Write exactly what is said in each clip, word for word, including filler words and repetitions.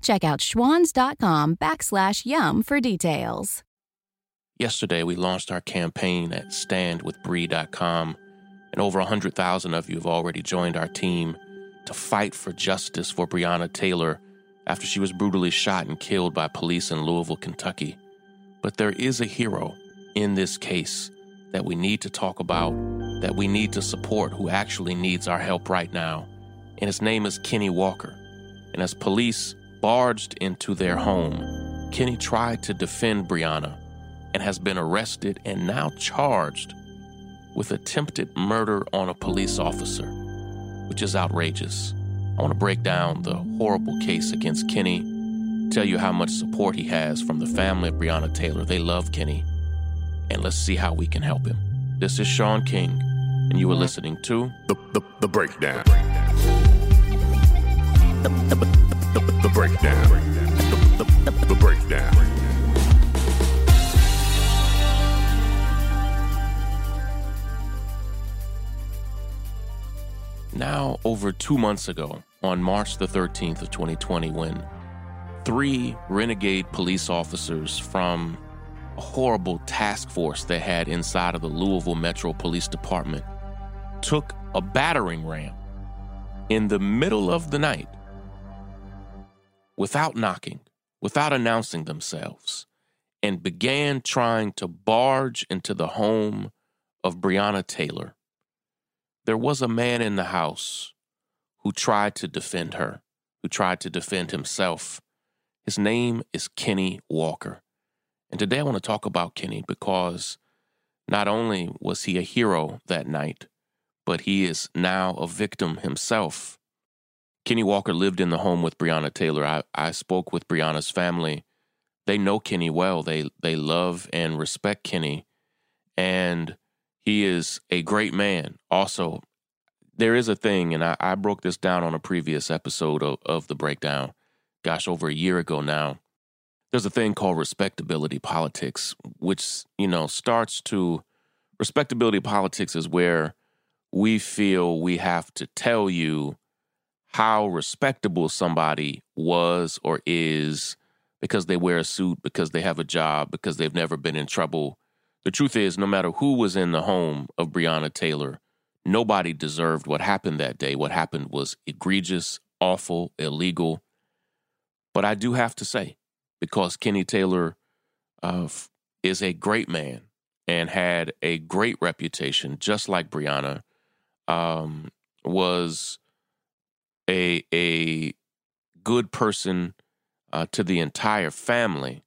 Check out schwans.com backslash yum for details. Yesterday, we launched our campaign at stand with brie dot com, and over one hundred thousand of you have already joined our team to fight for justice for Breonna Taylor after she was brutally shot and killed by police in Louisville, Kentucky. But there is a hero in this case that we need to talk about, that we need to support, who actually needs our help right now, and his name is Kenny Walker. And as police barged into their home, Kenny tried to defend Breonna and has been arrested and now charged with attempted murder on a police officer, which is outrageous. I want to break down the horrible case against Kenny, tell you how much support he has from the family of Breonna Taylor. They love Kenny, and let's see how we can help him. This is Shaun King, and you are listening to The, the, the Breakdown. The, the, the, the Breakdown. The, the, the, the Breakdown. Now, over two months ago, on March the thirteenth of twenty twenty, when three renegade police officers from a horrible task force they had inside of the Louisville Metro Police Department took a battering ram in the middle of the night, without knocking, without announcing themselves, and began trying to barge into the home of Breonna Taylor. There was a man in the house who tried to defend her, who tried to defend himself. His name is Kenny Walker. And today I want to talk about Kenny because not only was he a hero that night, but he is now a victim himself. Kenny Walker lived in the home with Breonna Taylor. I, I spoke with Breonna's family. They know Kenny well. They they love and respect Kenny. And he is a great man. Also, there is a thing, and I, I broke this down on a previous episode of, of The Breakdown, gosh, over a year ago now. There's a thing called respectability politics, which, you know, starts to... Respectability politics is where we feel we have to tell you how respectable somebody was or is because they wear a suit, because they have a job, because they've never been in trouble. The truth is, no matter who was in the home of Breonna Taylor, nobody deserved what happened that day. What happened was egregious, awful, illegal. But I do have to say, because Kenny Taylor uh, is a great man and had a great reputation, just like Breonna, um, was... A, a good person uh, to the entire family,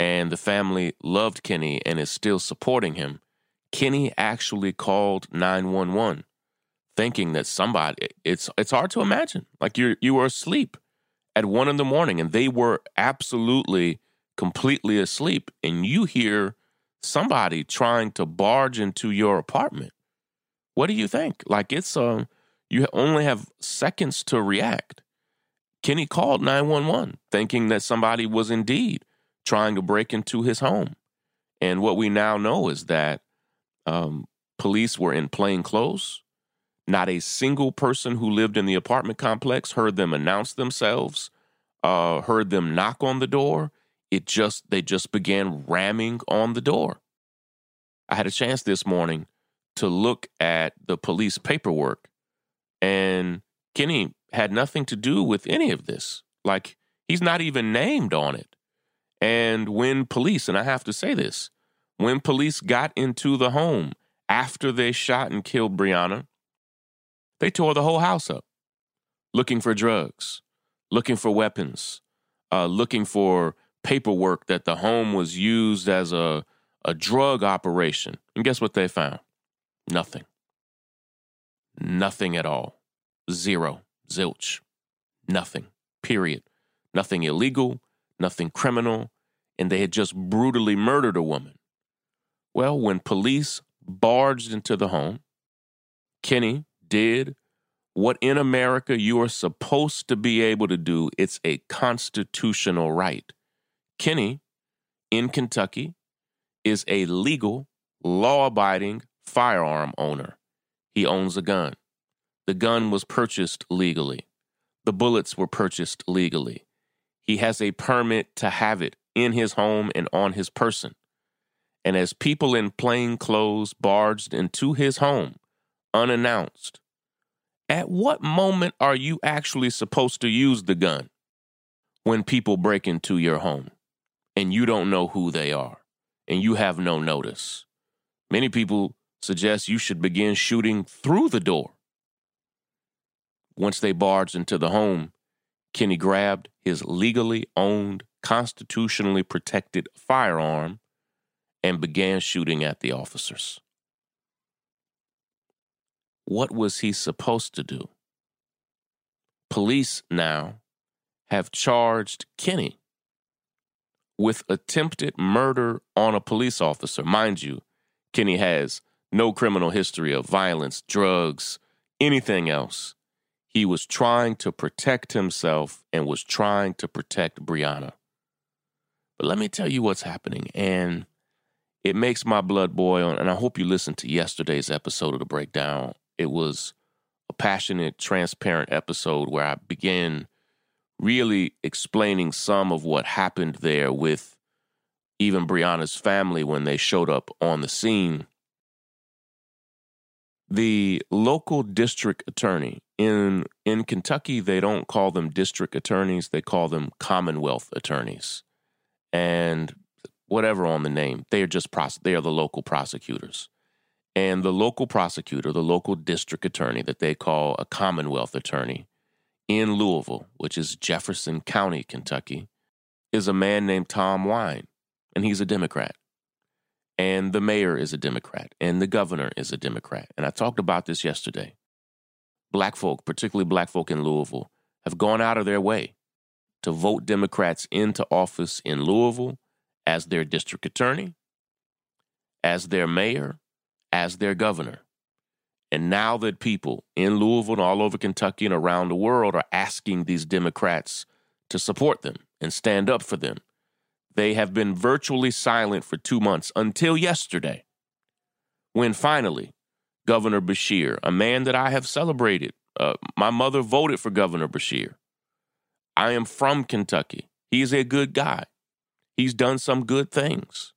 and the family loved Kenny and is still supporting him. Kenny actually called nine one one thinking that somebody, it's it's hard to imagine. Like you you were asleep at one in the morning and they were absolutely, completely asleep, and you hear somebody trying to barge into your apartment. What do you think? Like it's a... You only have seconds to react. Kenny called nine one one thinking that somebody was indeed trying to break into his home. And what we now know is that um, police were in plain clothes. Not a single person who lived in the apartment complex heard them announce themselves, uh, heard them knock on the door. It just, they just began ramming on the door. I had a chance this morning to look at the police paperwork, and Kenny had nothing to do with any of this. Like, he's not even named on it. And when police, and I have to say this, when police got into the home after they shot and killed Breonna, they tore the whole house up, looking for drugs, looking for weapons, uh, looking for paperwork that the home was used as a, a drug operation. And guess what they found? Nothing. Nothing at all. Zero. Zilch. Nothing. Period. Nothing illegal. Nothing criminal. and they had just brutally murdered a woman. Well, when police barged into the home, Kenny did what in America you are supposed to be able to do. It's a constitutional right. Kenny, in Kentucky, is a legal, law-abiding firearm owner. He owns a gun. The gun was purchased legally. The bullets were purchased legally. He has a permit to have it in his home and on his person. And as people in plain clothes barged into his home, unannounced, at what moment are you actually supposed to use the gun? When people break into your home and you don't know who they are and you have no notice. Many people suggest you should begin shooting through the door. Once they barged into the home, Kenny grabbed his legally owned, constitutionally protected firearm and began shooting at the officers. What was he supposed to do? Police now have charged Kenny with attempted murder on a police officer. Mind you, Kenny has no criminal history of violence, drugs, anything else. He was trying to protect himself and was trying to protect Breonna. But let me tell you what's happening, and it makes my blood boil, and I hope you listened to yesterday's episode of The Breakdown. It was a passionate, transparent episode where I began really explaining some of what happened there with even Breonna's family when they showed up on the scene. The local district attorney, In, in Kentucky, they don't call them district attorneys. They call them Commonwealth attorneys. And whatever on the name, they are just, prose- they are the local prosecutors. And the local prosecutor, the local district attorney that they call a Commonwealth attorney in Louisville, which is Jefferson County, Kentucky, is a man named Tom Wine. And he's a Democrat. And the mayor is a Democrat. And the governor is a Democrat. And I talked about this yesterday. Black folk, particularly black folk in Louisville, have gone out of their way to vote Democrats into office in Louisville as their district attorney, as their mayor, as their governor. And now that people in Louisville and all over Kentucky and around the world are asking these Democrats to support them and stand up for them, they have been virtually silent for two months until yesterday, when finally Governor Beshear, a man that I have celebrated. Uh, my mother voted for Governor Beshear. I am from Kentucky. He's a good guy. He's done some good things.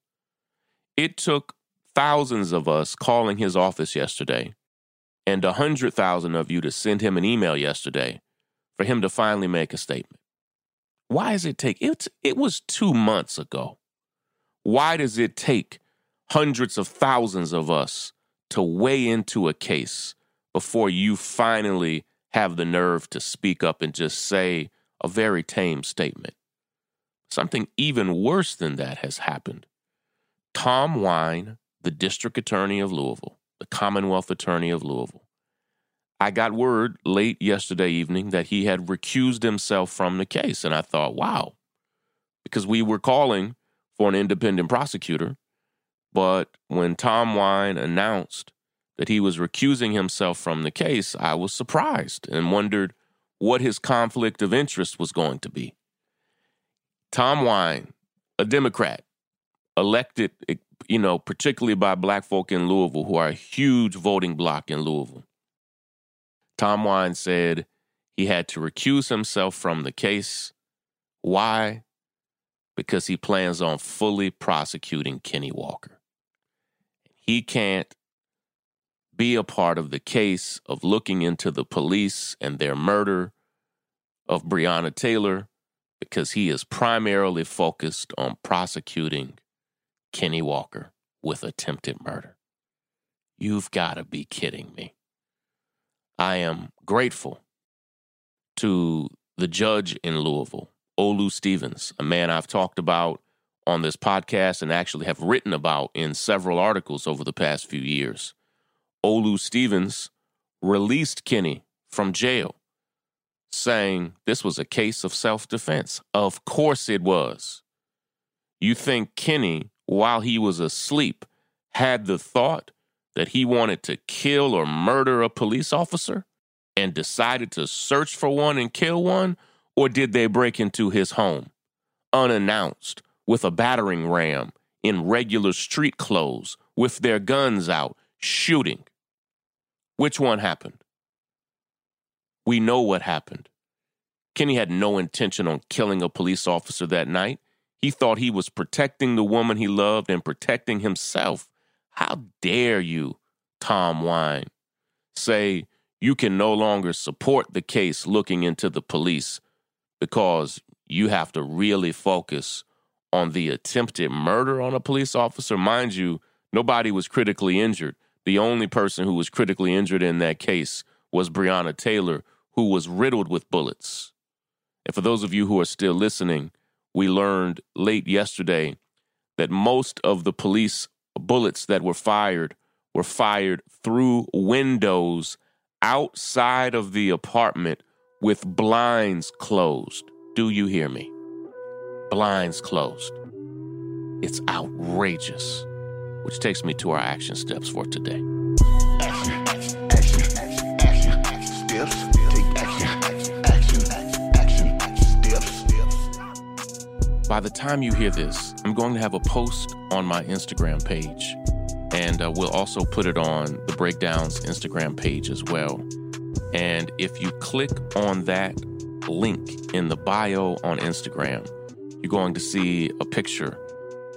It took thousands of us calling his office yesterday and one hundred thousand of you to send him an email yesterday for him to finally make a statement. Why does it take? It, it was two months ago. Why does it take hundreds of thousands of us to weigh into a case before you finally have the nerve to speak up and just say a very tame statement? Something even worse than that has happened. Tom Wine, the district attorney of Louisville, the Commonwealth attorney of Louisville, I got word late yesterday evening that he had recused himself from the case, and I thought, wow, because we were calling for an independent prosecutor. But when Tom Wine announced that he was recusing himself from the case, I was surprised and wondered what his conflict of interest was going to be. Tom Wine, a Democrat, elected, you know, particularly by black folk in Louisville, who are a huge voting bloc in Louisville. Tom Wine said he had to recuse himself from the case. Why? Because he plans on fully prosecuting Kenny Walker. He can't be a part of the case of looking into the police and their murder of Breonna Taylor because he is primarily focused on prosecuting Kenny Walker with attempted murder. You've got to be kidding me. I am grateful to the judge in Louisville, Olu Stevens, a man I've talked about on this podcast and actually have written about in several articles over the past few years. Olu Stevens released Kenny from jail, saying this was a case of self-defense. Of course it was. You think Kenny, while he was asleep, had the thought that he wanted to kill or murder a police officer and decided to search for one and kill one? Or did they break into his home, unannounced, with a battering ram, in regular street clothes, with their guns out, shooting? Which one happened? We know what happened. Kenny had no intention on killing a police officer that night. He thought he was protecting the woman he loved and protecting himself. How dare you, Tom Wine, say you can no longer support the case looking into the police because you have to really focus on the attempted murder on a police officer? Mind you, nobody was critically injured. The only person who was critically injured in that case was Breonna Taylor, who was riddled with bullets. And for those of you who are still listening, we learned late yesterday that most of the police bullets that were fired were fired through windows outside of the apartment with blinds closed. Do you hear me? Blinds closed. It's outrageous. Which takes me to our action steps for today. Action, action, action, action, action steps. Take action, action, action, action steps. By the time you hear this, I'm going to have a post on my Instagram page, and uh, we'll also put it on The Breakdown's Instagram page as well. And if you click on that link in the bio on Instagram, you're going to see a picture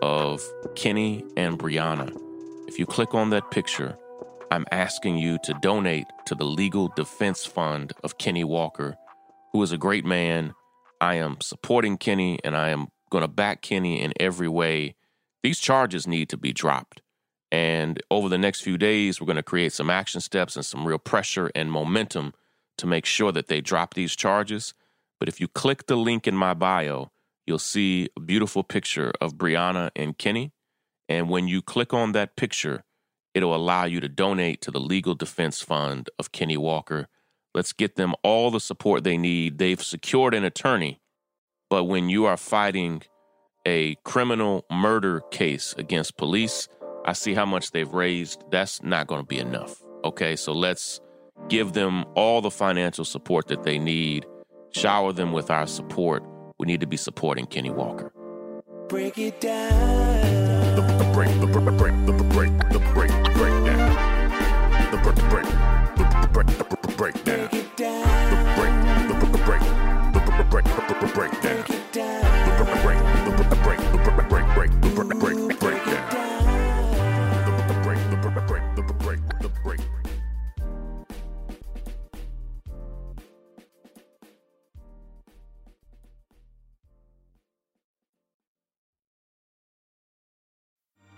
of Kenny and Breonna. If you click on that picture, I'm asking you to donate to the Legal Defense Fund of Kenny Walker, who is a great man. I am supporting Kenny, and I am going to back Kenny in every way. These charges need to be dropped. And over the next few days, we're going to create some action steps and some real pressure and momentum to make sure that they drop these charges. But if you click the link in my bio, you'll see a beautiful picture of Breonna and Kenny. And when you click on that picture, it'll allow you to donate to the Legal Defense Fund of Kenny Walker. Let's get them all the support they need. They've secured an attorney. But when you are fighting a criminal murder case against police, I see how much they've raised. That's not going to be enough. Okay, so let's give them all the financial support that they need. Shower them with our support. We need to be supporting Kenny Walker. Break it down. The break, the break, the break, the break, the break, the breakdown. The break, the break, the break, the breakdown. Break it down. The break, the break, the break, the breakdown. Break it down. The break, the break, the break, break, break, the break, break, breakdown. The break, the break, the break, the break.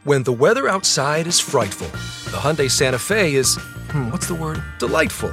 When the weather outside is frightful, the Hyundai Santa Fe is, hmm, what's the word? Delightful.